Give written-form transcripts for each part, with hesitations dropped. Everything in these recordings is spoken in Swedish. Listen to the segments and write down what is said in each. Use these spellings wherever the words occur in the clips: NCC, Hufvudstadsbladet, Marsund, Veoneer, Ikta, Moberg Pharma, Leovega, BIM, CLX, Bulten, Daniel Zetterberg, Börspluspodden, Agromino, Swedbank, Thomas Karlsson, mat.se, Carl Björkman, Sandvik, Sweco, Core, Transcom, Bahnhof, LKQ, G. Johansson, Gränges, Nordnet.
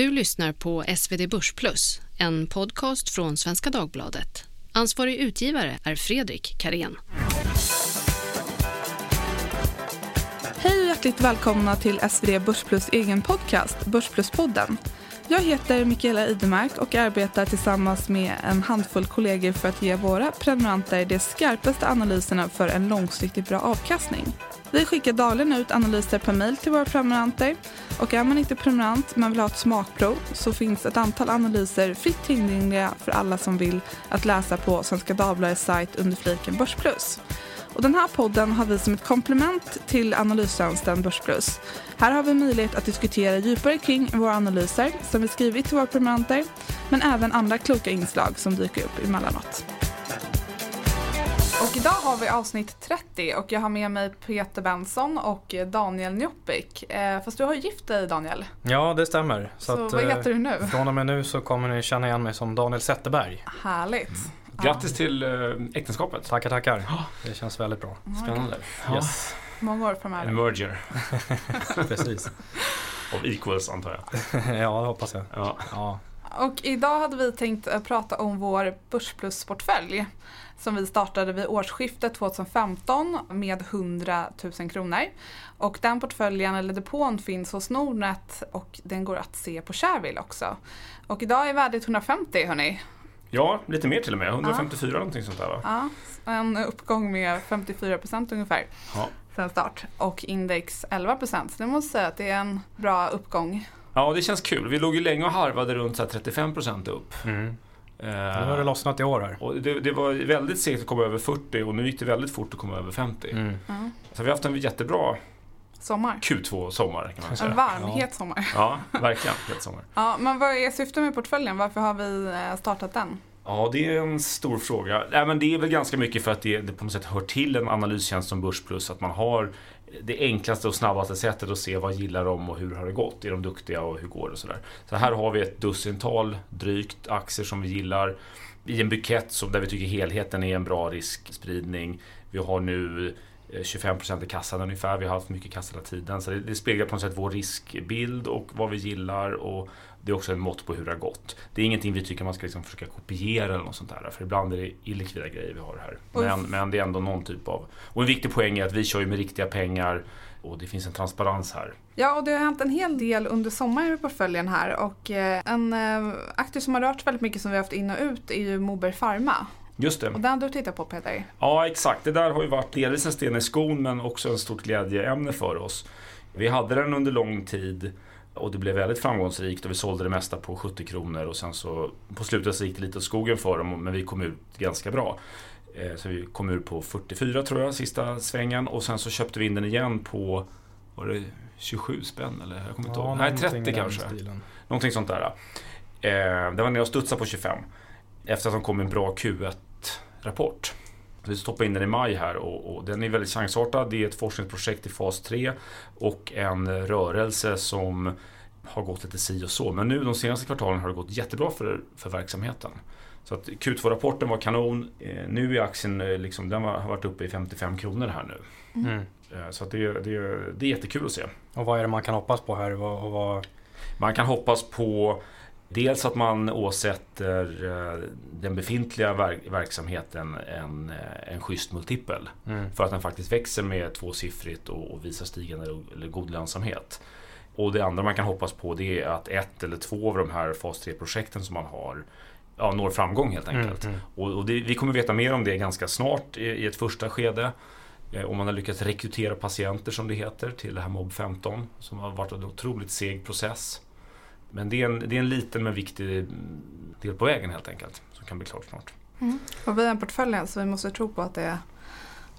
Du lyssnar på SVD Börsplus, en podcast från Svenska Dagbladet. Ansvarig utgivare är Fredrik Carén. Hej och hjärtligt välkomna till SVD Börsplus egen podcast, Börspluspodden. Jag heter Michaela Idemark och arbetar tillsammans med en handfull kollegor för att ge våra prenumeranter de skarpaste analyserna för en långsiktigt bra avkastning. Vi skickar dagligen ut analyser per mejl till våra prenumeranter och är man inte prenumerant men vill ha ett smakprov så finns ett antal analyser fritt tillgängliga för alla som vill att läsa på Svenska Dagbladets sajt under fliken Börsplus. Och den här podden har vi som ett komplement till analystjänsten Börsplus. Här har vi möjlighet att diskutera djupare kring våra analyser som vi skrivit till våra prenumeranter, men även andra kloka inslag som dyker upp emellanåt. Och idag har vi avsnitt 30 och jag har med mig Peter Benson och Daniel Njopik. Fast du har ju gift dig, Daniel. Ja, det stämmer. Så vad heter du nu? Från och med nu så kommer ni känna igen mig som Daniel Zetterberg. Härligt. Grattis till äktenskapet. Tackar. Det känns väldigt bra. Spännande. Yes. Många år framöver. En merger. Precis. Of equals antar jag. Ja, det hoppas jag. Ja. Och idag hade vi tänkt prata om vår Börsplusportfölj som vi startade vid årsskiftet 2015 med 100 000 kronor. Och den portföljen eller depån finns hos Nordnet och den går att se på Kärvil också. Och idag är värdet 150 hörni. Ja, lite mer till och med. 154 någonting sånt där va? Ja, en uppgång med 54% ungefär sen start. Och index 11%. Så det måste säga att det är en bra uppgång. Ja, det känns kul. Vi låg ju länge och harvade runt så här 35% upp. Mm. Nu har det lossnat i år här. Och det var väldigt segt att komma över 40 och nu gick det väldigt fort att komma över 50. Mm. Så vi har haft en jättebra sommar. Q2-sommar kan man säga. En varmhet sommar. Ja, verkligen. Sommar. Ja, men vad är syftet med portföljen? Varför har vi startat den? Ja, det är en stor fråga. Nej, men det är väl ganska mycket för att det på något sätt hör till en analystjänst som Börsplus. Att man har det enklaste och snabbaste sättet att se vad gillar de och hur har det gått. Är de duktiga och hur går det och sådär. Så här har vi ett dussintal drygt aktier som vi gillar i en bukett som, där vi tycker helheten är en bra riskspridning. Vi har nu 25% i kassan ungefär. Vi har haft mycket kassa hela tiden. Så det speglar på något sätt vår riskbild och vad vi gillar. Och det är också en mått på hur det har gått. Det är ingenting vi tycker man ska liksom försöka kopiera eller något sånt där. För ibland är det illikvida grejer vi har här. Men det är ändå någon typ av... Och en viktig poäng är att vi kör ju med riktiga pengar. Och det finns en transparens här. Ja, och det har hänt en hel del under sommaren i portföljen här. Och en aktie som har rört väldigt mycket som vi har haft in och ut är ju Moberg Pharma. Just det. Och den du tittar på, Peter. Ja, exakt. Det där har ju varit delvis en sten i skon men också en stort glädjeämne för oss. Vi hade den under lång tid och det blev väldigt framgångsrikt och vi sålde det mesta på 70 kronor och sen så på slutet så gick det lite åt skogen för dem men vi kom ut ganska bra. Så vi kom ut på 44 tror jag, sista svängen och sen så köpte vi in den igen på, var det 27 spänn eller? Jag kommer inte ihåg. Nej, 30 kanske. Någonting sånt där. Det var när jag studsade på 25. Efter att de kom en bra Q1-rapport. Vi stoppade in den i maj här och den är väldigt chansartad. Det är ett forskningsprojekt i fas 3 och en rörelse som har gått lite si och så. Men nu de senaste kvartalen har det gått jättebra för verksamheten. Så att Q2-rapporten var kanon. Nu är aktien liksom, den har varit uppe i 55 kronor här nu. Mm. Så att det är jättekul att se. Och vad är det man kan hoppas på här? Man kan hoppas på... Dels att man åsätter den befintliga verksamheten en schysst multipel för att den faktiskt växer med tvåsiffrigt och visar stigande eller god lönsamhet. Och det andra man kan hoppas på det är att ett eller två av de här fas 3-projekten som man har når framgång helt enkelt. Vi kommer veta mer om det ganska snart i ett första skede. Om man har lyckats rekrytera patienter som det heter till det här Mob 15 som har varit en otroligt seg process. Men det är en liten men viktig del på vägen helt enkelt som kan bli klart snart. Mm. Och vi är en portfölj så vi måste tro på att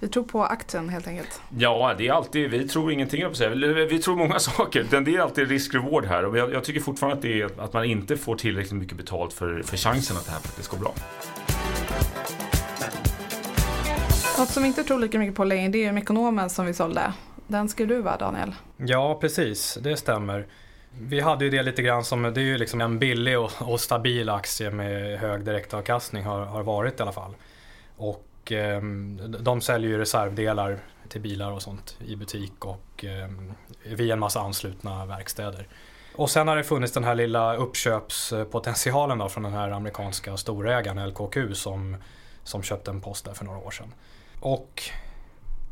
vi tror på aktien helt enkelt. Ja, det är alltid, vi tror ingenting på sig. Vi tror många saker. Det är alltid risk-reward här och jag tycker fortfarande att det är att man inte får tillräckligt mycket betalt för chansen att det här faktiskt går bra. Något som inte tror lika mycket på länge det är Mekonomen som vi sålde. Den skulle du vara, Daniel. Ja, precis. Det stämmer. Vi hade ju det lite grann som, det är ju liksom en billig och stabil aktie med hög direktavkastning har varit i alla fall. Och de säljer ju reservdelar till bilar och sånt i butik och via en massa anslutna verkstäder. Och sen har det funnits den här lilla uppköpspotentialen då från den här amerikanska storägaren LKQ som köpte en post där för några år sedan. Och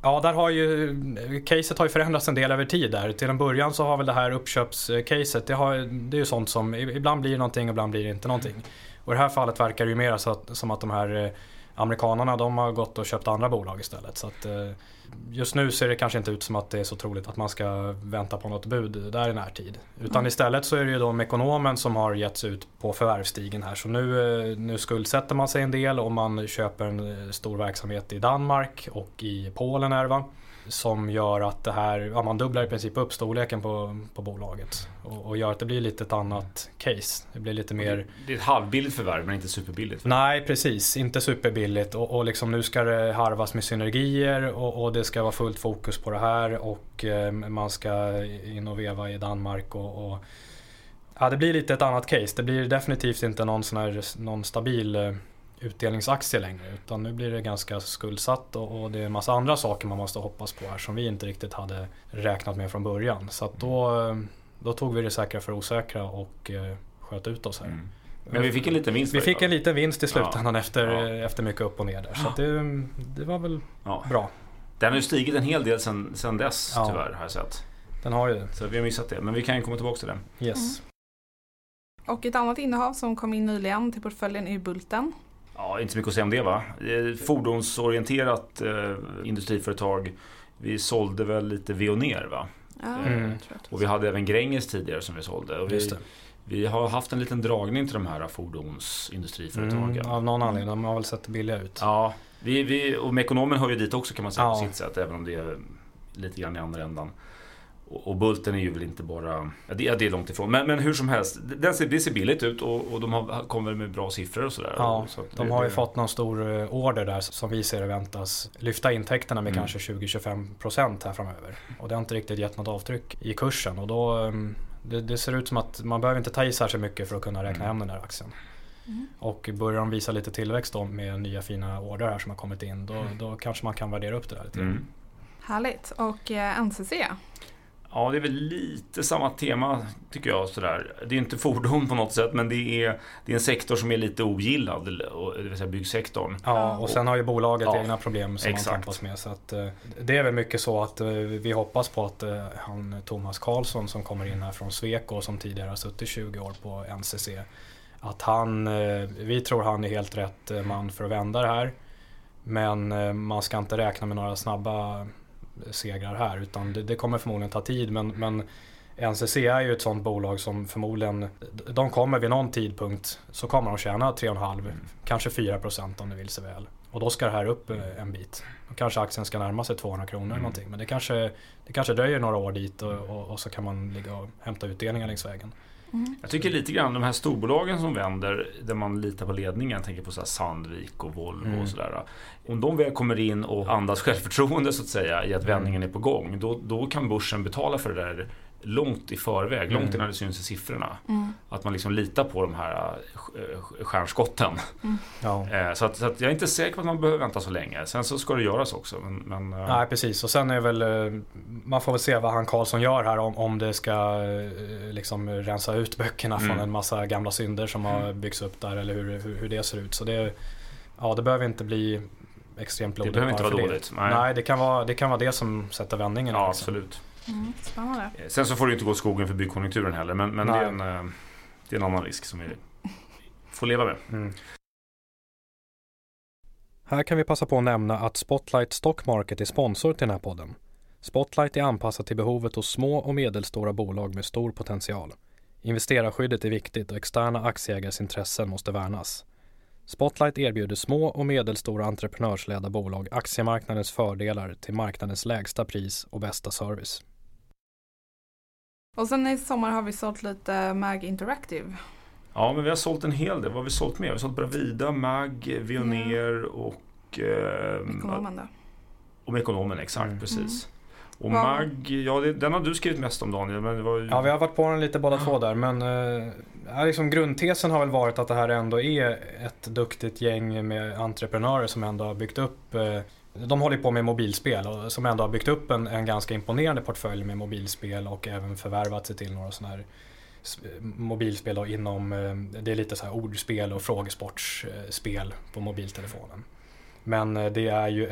ja, där har ju caset har ju förändrats en del över tid där. Till en början så har väl det här uppköpscaset, det är ju sånt som ibland blir någonting och ibland blir det inte någonting. Och i det här fallet verkar det ju mer så att, som att de här amerikanerna, de har gått och köpt andra bolag istället. Så att just nu ser det kanske inte ut som att det är så troligt att man ska vänta på något bud där i närtid. Utan istället så är det ju då Mekonomen som har getts ut på förvärvstigen här. Så nu skuldsätter man sig en del och man köper en stor verksamhet i Danmark och i Polen här, va? Som gör att det här, ja, man dubblar i princip upp storleken på bolaget och gör att det blir lite ett annat case. Det blir lite mer... Det är ett halvbilligt förvärv men inte superbilligt. Nej, precis. Inte superbilligt och liksom nu ska det harvas med synergier och det ska vara fullt fokus på det här och man ska innovera i Danmark och ja, det blir lite ett annat case. Det blir definitivt inte någon stabil utdelningsaktier längre, utan nu blir det ganska skuldsatt och det är en massa andra saker man måste hoppas på här som vi inte riktigt hade räknat med från början. Så att då tog vi det säkra för osäkra och sköt ut oss här. Mm. Men vi fick en liten vinst. I slutändan efter mycket upp och ner där. Så att det var väl bra. Den har ju stigit en hel del sen dess tyvärr har jag sett. Den har ju det. Så vi har missat det, men vi kan ju komma tillbaka till den. Yes. Mm. Och ett annat innehav som kom in nyligen till portföljen är Bulten. Ja, inte så mycket att säga om det, va? Fordonsorienterat industriföretag. Vi sålde väl lite Veoneer, va? Och vi hade även Gränges tidigare som vi sålde. Och vi har haft en liten dragning till de här fordonsindustriföretagen. Av någon anledning, de har väl sett billiga ut. Ja, och Mekonomen hör ju dit också kan man säga på sitt sätt, även om det är lite grann i andra ändan. Och Bulten är ju väl inte bara... Det är långt ifrån. Men hur som helst, det ser billigt ut och de kommer med bra siffror och sådär. Ja, så de har ju fått någon stor order där som vi ser det väntas lyfta intäkterna med kanske 20-25% här framöver. Och det har inte riktigt gett något avtryck i kursen. Och då, det ser ut som att man behöver inte ta i särskilt mycket för att kunna räkna hem den där aktien. Mm. Och börjar de visa lite tillväxt då med nya fina order här som har kommit in, då kanske man kan värdera upp det där lite. Mm. Härligt. Och NCC? Ja, det är väl lite samma tema tycker jag. Sådär. Det är inte fordon på något sätt, men det är en sektor som är lite ogillad, det vill säga byggsektorn. Ja, och sen har ju bolaget egna problem som man kampas med. Så att, det är väl mycket så att vi hoppas på att han Thomas Karlsson som kommer in här från Sweco och som tidigare har suttit 20 år på NCC, att vi tror han är helt rätt man för att vända det här. Men man ska inte räkna med några snabba segrar här, utan det kommer förmodligen ta tid, men NCC är ju ett sånt bolag som förmodligen de kommer vid någon tidpunkt så kommer de tjäna 3,5, kanske 4% om det vill sig väl, och då ska det här upp en bit och kanske aktien ska närma sig 200 kronor eller någonting, men det kanske dröjer några år dit och så kan man ligga och hämta utdelningar längs vägen. Mm. Jag tycker lite grann de här storbolagen som vänder där man litar på ledningen, tänker på så här Sandvik och Volvo och sådär. Om de väl kommer in och andas självförtroende så att säga i att vändningen är på gång, då kan börsen betala för det där långt i förväg, långt innan det syns i siffrorna. Mm. Att man liksom litar på de här stjärnskotten. Mm. Ja. Så att jag är inte säker på att man behöver vänta så länge. Sen så ska det göras också. Men... Nej, precis. Och sen är väl, man får väl se vad han Karlsson gör här om det ska liksom rensa ut böckerna från en massa gamla synder som har byggts upp där eller hur det ser ut. Så det behöver inte bli extremt blodigt. Det behöver inte vara dåligt. Nej, det kan vara det som sätter vändningen. Ja, liksom. Absolut. Mm, spännande. Sen så får det inte gå skogen för byggkonjunkturen heller, men det är en annan risk som vi får leva med. Mm. Här kan vi passa på att nämna att Spotlight Stock Market är sponsor till den här podden. Spotlight är anpassat till behovet hos små och medelstora bolag med stor potential. Investerarskyddet är viktigt och externa aktieägares intressen måste värnas. Spotlight erbjuder små och medelstora entreprenörsledda bolag aktiemarknadens fördelar till marknadens lägsta pris och bästa service. Och sen i sommar har vi sålt lite Mag Interactive. Ja, men vi har sålt en hel del. Vad har vi sålt mer? Vi har sålt Bravida, Mag, Veoneer och... Mekonomen då. Och Mekonomen, exakt, precis. Och Mag, den har du skrivit mest om, Daniel. Men det var ju... Ja, vi har varit på den lite båda två där. Men liksom grundtesen har väl varit att det här ändå är ett duktigt gäng med entreprenörer som ändå har byggt upp... De håller på med mobilspel och som ändå har byggt upp en ganska imponerande portfölj med mobilspel och även förvärvat sig till några sådana här mobilspel då inom, det är lite så här ordspel och frågesportsspel på mobiltelefonen. Men det är ju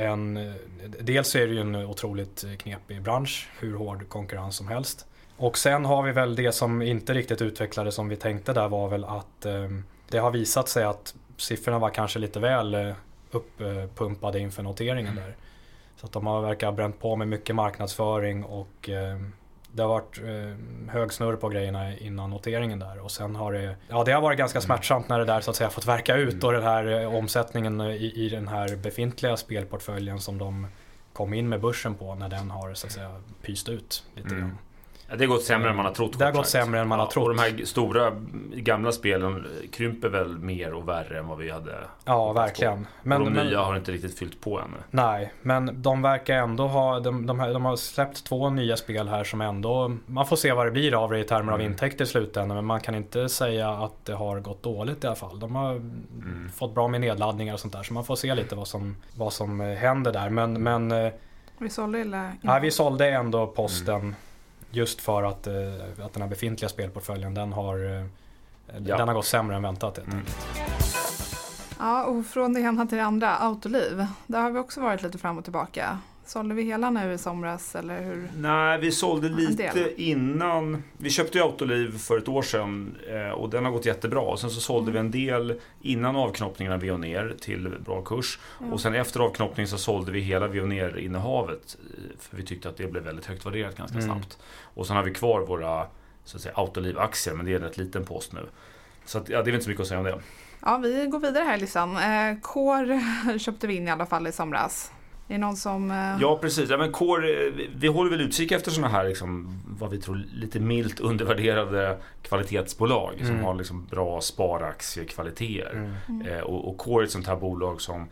dels är det ju en otroligt knepig bransch, hur hård konkurrens som helst. Och sen har vi väl det som inte riktigt utvecklades som vi tänkte där, var väl att det har visat sig att siffrorna var kanske lite väl upppumpade inför noteringen där. Så att de har verkar bränt på med mycket marknadsföring och det har varit hög snurr på grejerna innan noteringen där. Och sen har det har varit ganska smärtsamt när det där så att säga fått verka ut, och den här omsättningen i den här befintliga spelportföljen som de kom in med börsen på, när den har så att säga pyst ut lite grann. Det har gått sämre än man har trott. Det har gått sämre än man har trott. Och de här stora gamla spelen krymper väl mer och värre än vad vi hade. Ja, verkligen. Men de nya har inte riktigt fyllt på ännu. Nej, men de verkar ändå ha... De har släppt 2 nya spel här som ändå... Man får se vad det blir av det i termer av intäkter i slutändan. Men man kan inte säga att det har gått dåligt i alla fall. De har fått bra med nedladdningar och sånt där. Så man får se lite vad som händer där. Men vi sålde eller... Ja, vi sålde ändå posten... Just för att den här befintliga spelportföljen den har gått sämre än väntat helt enkelt. Ja, och från det ena till det andra, Autoliv. Där har vi också varit lite fram och tillbaka. Sålde vi hela nu i somras eller hur? Nej, vi sålde lite innan. Vi köpte ju Autoliv för ett år sedan och den har gått jättebra. Och sen så sålde vi en del innan avknoppningen av Veoneer till bra kurs. Mm. Och sen efter avknoppningen så sålde vi hela Veoneer-innehavet. För vi tyckte att det blev väldigt högt värderat ganska snabbt. Och sen har vi kvar våra så att säga Autoliv-aktier, men det är en rätt liten post nu. Så att, ja, det är väl inte så mycket att säga om det. Ja, vi går vidare här liksom. Core köpte vi in i alla fall i somras. Är det någon som... Ja, precis. Ja, men Core, vi håller väl utkik efter såna här liksom, vad vi tror lite milt undervärderade kvalitetsbolag som har liksom bra sparaktiekvaliteter. Och Core är ett sånt här bolag som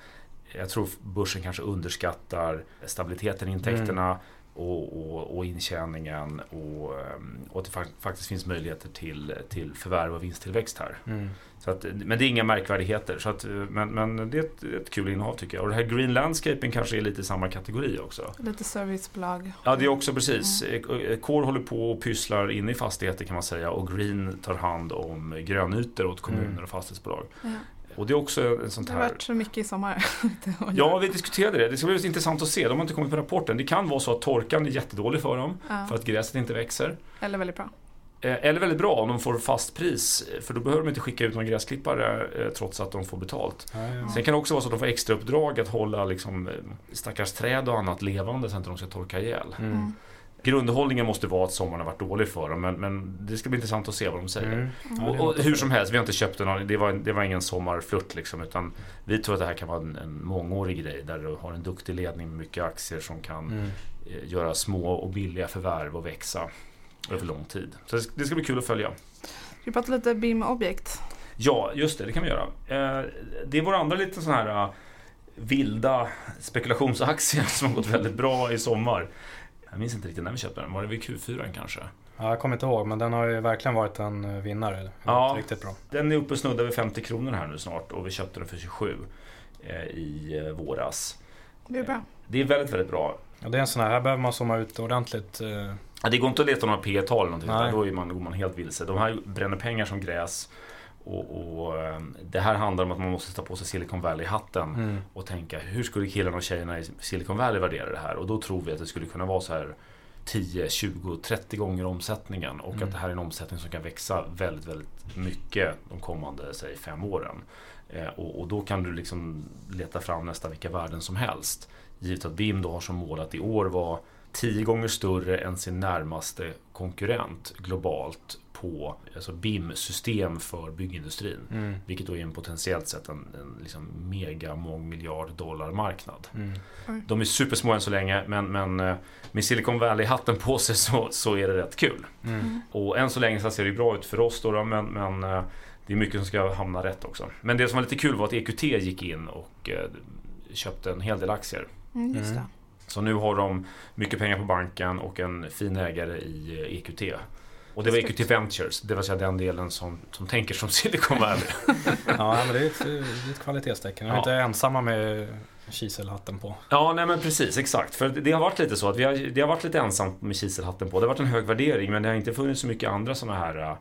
jag tror börsen kanske underskattar stabiliteten i intäkterna och intjäningen och att det faktiskt finns möjligheter till förvärv och vinsttillväxt här. Så att, men det är inga märkvärdigheter. Så att, men det är ett kul innehav tycker jag. Och det här Green Landscaping kanske är lite i samma kategori också. Lite servicebolag. Ja, det är också precis. Core håller på och pysslar in i fastigheter kan man säga. Och Green tar hand om grönytor åt kommuner och fastighetsbolag. Ja. Och det är också en sånt här... Det har varit så mycket i sommar. Ja, vi diskuterade det. Det ska bli intressant att se. De har inte kommit på rapporten. Det kan vara så att torkan är jättedålig för dem. Ja. För att gräset inte växer. Eller väldigt bra. Eller väldigt bra om de får fast pris. För då behöver de inte skicka ut någon gräsklippare trots att de får betalt. Ja, ja. Sen kan det också vara så att de får extra uppdrag att hålla liksom, stackars träd och annat levande så att de inte ska torka ihjäl. Mm. Grundhållningen måste vara att sommaren har varit dålig för dem, men det ska bli intressant att se vad de säger. Och hur som helst, vi har inte köpt någon, det var ingen sommarflört liksom, utan vi tror att det här kan vara en mångårig grej där du har en duktig ledning med mycket aktier som kan göra små och billiga förvärv och växa över lång tid. Så det ska bli kul att följa. Vi pratar lite BIM-objekt. Ja, just det, det kan vi göra. Det är vår andra lite sån här vilda spekulationsaktier som har gått väldigt bra i sommar. Jag minns inte riktigt när vi köpte den. Var det vid Q4 kanske? Ja, jag kommer inte ihåg, men den har ju verkligen varit en vinnare. Ja, riktigt bra. Den är uppe och snuddar vid 50 kronor här nu snart och vi köpte den för 27 i våras. Det är bra. Det är väldigt, väldigt bra. Ja, det är en sån här behöver man zooma ut ordentligt. Ja, det går inte att leta några P-tal eller någonting. Då går man helt vilse. De här bränner pengar som gräs. Och det här handlar om att man måste ta på sig Silicon Valley-hatten och tänka hur skulle killarna och tjejerna i Silicon Valley värdera det här, och då tror vi att det skulle kunna vara så här 10, 20, 30 gånger omsättningen och att det här är en omsättning som kan växa väldigt, väldigt mycket de kommande säg 5 åren och då kan du liksom leta fram nästan vilka värden som helst, givet att BIM då har som mål att i år var 10 gånger större än sin närmaste konkurrent globalt på alltså BIM-system för byggindustrin, vilket då är en potentiellt sett en liksom mega mångmiljard dollar marknad. De är supersmå än så länge, men med Silicon Valley-hatten på sig så är det rätt kul. Och än så länge så ser det bra ut för oss då, men det är mycket som ska hamna rätt också. Men det som var lite kul var att EQT gick in och köpte en hel del aktier. Just det. Så nu har de mycket pengar på banken och en fin ägare i EQT. Och det var EQT Ventures, det vill säga den delen som tänker som Silicon Valley. Ja, men det är ett kvalitetstecken. De är inte ensamma med kiselhatten på. Ja, nej men precis, exakt. För det har varit lite så att det har varit lite ensamt med kiselhatten på. Det har varit en hög värdering, men det har inte funnits så mycket andra sådana här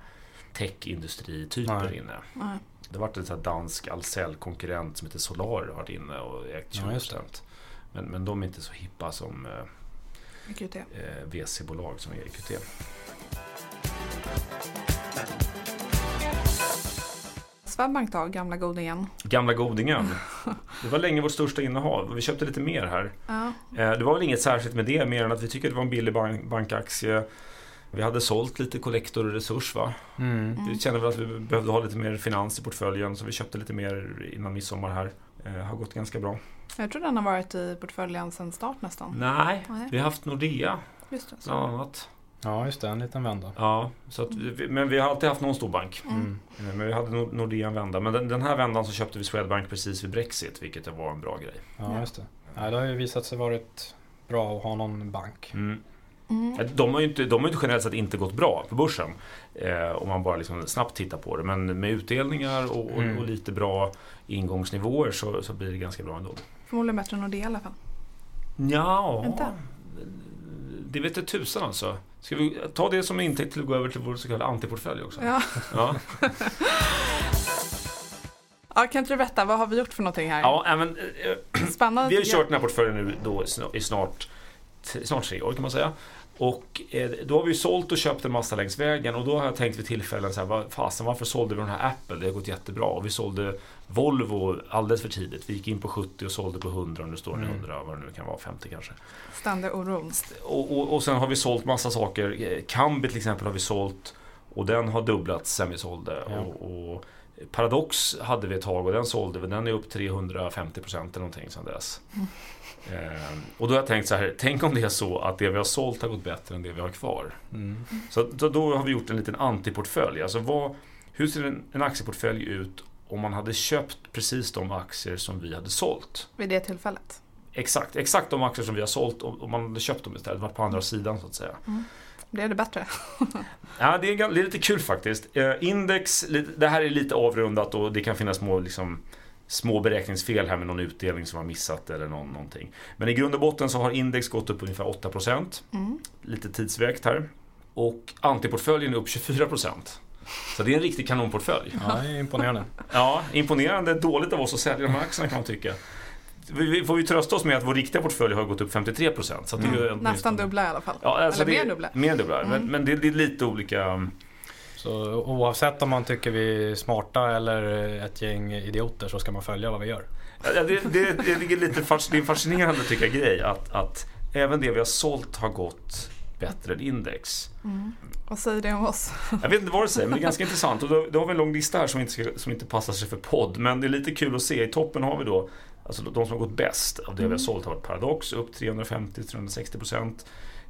tech-industrityper inne. Nej. Det var en dansk Ahlsell-konkurrent som heter Solar har varit inne och ägt 20%. Ja, men de är inte så hippa som VC-bolag som EQT. Swedbank då, gamla godingen. Gamla godingen. Det var länge vårt största innehav. Vi köpte lite mer här. Ja. Det var väl inget särskilt med det, mer än att vi tycker att det var en billig bankaktie. Vi hade sålt lite kollektor och resurs, va? Vi kände väl att vi behövde ha lite mer finans i portföljen, så vi köpte lite mer innan midsommar här. Har gått ganska bra. Jag tror den har varit i portföljen sedan start nästan. Nej. Vi har haft Nordea. Just det. Bland annat. Ja, just det. En liten vända. Ja, så att vi, men vi har alltid haft någon stor bank. Men vi hade Nordea en vända. Men den här vändan så köpte vi Swedbank precis vid Brexit, vilket var en bra grej. Ja, just det. Ja, det har ju visat sig varit bra att ha någon bank. De har ju inte generellt sett inte gått bra på börsen, om man bara liksom snabbt tittar på det. Men med utdelningar och lite bra ingångsnivåer så blir det ganska bra ändå. Förmodligen bättre än Nordea i alla fall. Ja, det vet jag tusan alltså. Ska vi ta det som intäkt till att gå över till vår så kallade antiportfölj också? Ja. Ja, kan inte du berätta, vad har vi gjort för någonting här? Ja, men spännande. Vi har kört den här portföljen nu då i snart 3 år kan man säga. Och då har vi sålt och köpt en massa längs vägen, och då har jag tänkt vid tillfällen så här, varför sålde vi den här Apple? Det har gått jättebra. Och vi sålde Volvo alldeles för tidigt. Vi gick in på 70 och sålde på 100, och nu står det 100, vad det nu kan vara, 50 kanske. Standardoro. Och sen har vi sålt massa saker. Kambi till exempel har vi sålt, och den har dubblats sen vi sålde. Ja. Och Paradox hade vi ett tag, och den sålde vi. Den är upp 350% eller någonting sedan dess. Och då har jag tänkt så här, tänk om det är så att det vi har sålt har gått bättre än det vi har kvar. Så då har vi gjort en liten antiportfölj. Alltså hur ser en aktieportfölj ut om man hade köpt precis de aktier som vi hade sålt vid det tillfället? Exakt de aktier som vi har sålt, om man hade köpt dem istället, varit på andra sidan så att säga. Det är det bättre. Ja, det är lite kul faktiskt. Index, det här är lite avrundat, och det kan finnas små beräkningsfel här med någon utdelning som har missat eller någonting. Men i grund och botten så har index gått upp ungefär 8%. Lite tidsvägt här. Och antiportföljen är upp 24%. Så det är en riktig kanonportfölj. Ja, det är imponerande. Ja, imponerande. Dåligt av oss att sälja de här aktierna kan man tycka. Vi får ju trösta oss med att vår riktiga portfölj har gått upp 53%. Så det är ju nästan dubbla i alla fall. Ja, alltså eller mer dubbla. Men det är lite olika. Så oavsett om man tycker vi är smarta eller ett gäng idioter, så ska man följa vad vi gör. Ja, det ligger lite fascinerande tycker jag, grej att även det vi har sålt har gått bättre än index. Vad säger det om oss? Jag vet inte vad det säger, men det är ganska intressant. Och då har vi en lång lista här som inte passar sig för podd. Men det är lite kul att se. I toppen har vi då, alltså de som har gått bäst av det vi har sålt har varit Paradox, upp 350-360%.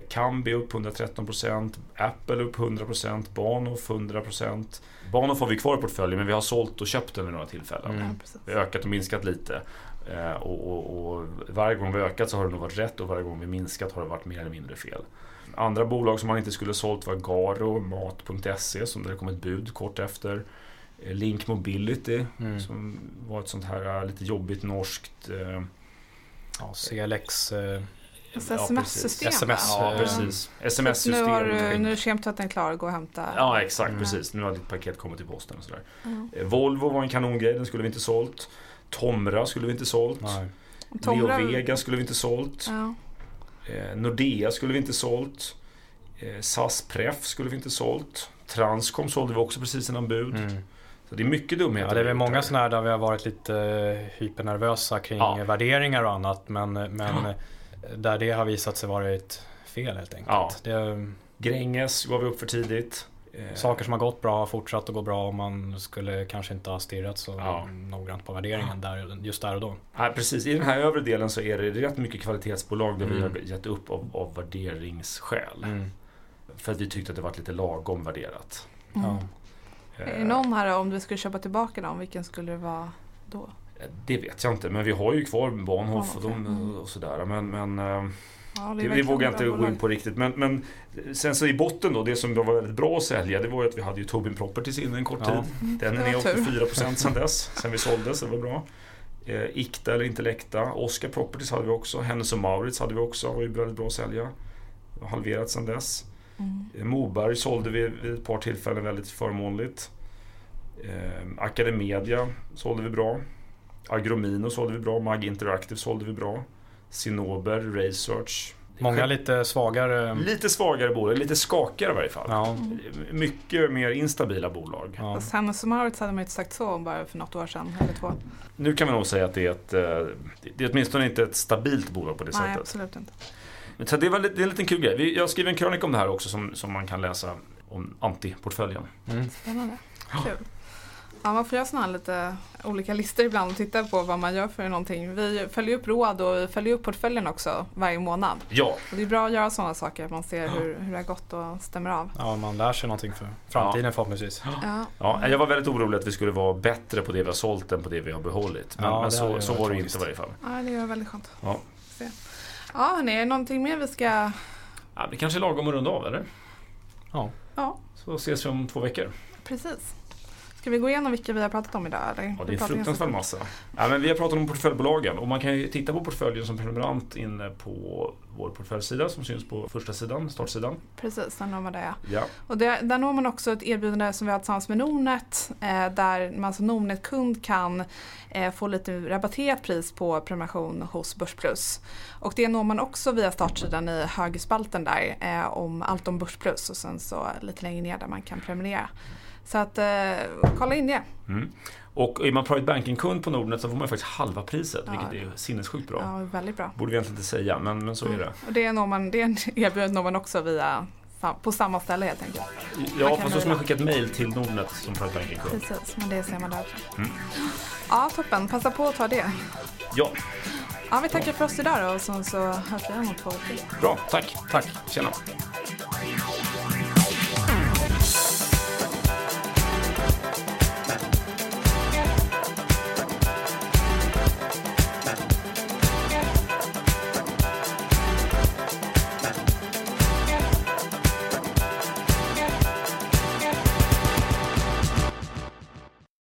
Kambi upp 113%, Apple upp 100%, Bahnhof 100%. Bahnhof har vi kvar i portföljen, men vi har sålt och köpt den vid några tillfällen. Vi har ökat och minskat lite. Och varje gång vi har ökat så har det nog varit rätt, och varje gång vi minskat har det varit mer eller mindre fel. Andra bolag som man inte skulle sålt var Garo, Mat.se, som det kom ett bud kort efter. Link Mobility, som var ett sånt här lite jobbigt norskt... CLX... SMS-system. Precis. SMS-system. Nu är kemtvätten klar att gå och hämta. Ja, exakt. Precis. Nu har ditt paket kommit till posten och sådär. Volvo var en kanongrej. Den skulle vi inte sålt. Tomra skulle vi inte sålt. Leovega skulle vi inte sålt. Nordea skulle vi inte sålt. SAS Pref skulle vi inte sålt. Transcom sålde vi också precis innan bud. Så det är mycket dumheter. Ja, det är väl många sådana här där vi har varit lite hypernervösa kring värderingar och annat. Men där det har visat sig varit fel helt enkelt. Gränges gav vi upp för tidigt. Saker som har gått bra har fortsatt att gå bra, om man skulle kanske inte ha stirrat så noggrant på värderingen just där och då. Ja, precis. I den här övre delen så är det rätt mycket kvalitetsbolag där vi har gett upp av värderingsskäl. För att vi tyckte att det var lite lagom värderat. Är det någon här, om vi skulle köpa tillbaka dem, vilken skulle det vara då? Det vet jag inte, men vi har ju kvar Bahnhof och sådär, men det vågar jag inte gå in på riktigt, men sen så i botten då, det som var väldigt bra att sälja, det var ju att vi hade ju Tobin Properties inne en kort tid, den är ner 84% sedan dess, sen vi sålde, så det var bra. Ikta eller Intellecta, Oscar Properties hade vi också, Hennes och Maurits hade vi också, var ju väldigt bra att sälja, halverat sedan dess. Moberg sålde vi vid ett par tillfällen väldigt förmånligt. Academedia sålde vi bra. Agromino sålde vi bra. Mag Interactive sålde vi bra. Sinober, Research. Många lite svagare. Lite svagare bolag, lite skakigare i varje fall. Ja. Mycket mer instabila bolag. Ja. Sen som året hade man inte sagt så bara för något år sedan eller två. Nu kan man nog säga att det är åtminstone inte ett stabilt bolag på det sättet. Nej, absolut inte. Men så det är en liten kul grej. Jag skriver en krönika om det här också som man kan läsa om antiportföljen. Mm. Spännande. Kul. Ja, man får göra sådana här lite olika listor ibland och titta på vad man gör för någonting. Vi följer upp råd och vi följer upp portföljen också varje månad. Ja. Och det är bra att göra sådana saker, man ser hur det har gått och stämmer av. Ja, man lär sig någonting för framtiden förhoppningsvis. Ja. Ja, jag var väldigt orolig att vi skulle vara bättre på det vi har sålt än på det vi har behållit. Men, men så var det inte i varje fall. Ja, det är väldigt skönt. Ja, hörni, är det någonting mer vi ska... Ja, det kanske är lagom att runda av, eller? Ja. Så ses vi om 2 veckor. Precis. Ska vi gå igenom vilka vi har pratat om idag? Eller? Ja, det är en fruktansvärd massa. Ja, men vi har pratat om portföljbolagen och man kan ju titta på portföljen som prenumerant inne på vår portföljsida som syns på första sidan, startsidan. Precis, där når man det. Ja. Och där når man också ett erbjudande som vi har tillsammans med Nordnet där man som Nordnet-kund kan få lite rabatterat pris på prenumeration hos Börsplus. Och det når man också via startsidan i högerspalten där om allt om Börsplus och sen så lite längre ner där man kan prenumerera. Så att kolla in det. Mm. Och är man private banking-kund på Nordnet så får man faktiskt halva priset, vilket är sinnessjukt bra. Ja, väldigt bra. Borde vi egentligen inte säga, men så är det. Och det erbjuder man också via, på samma ställe helt enkelt. Ja, fast så ska man skicka ett mejl till Nordnet som private banking-kund. Precis, men det ser man där. Mm. Ja, toppen. Passa på att ta det. Ja. Ja, vi tackar för oss idag då, och så hörs vi igen om 2 veckor. Bra, tack. Tjena.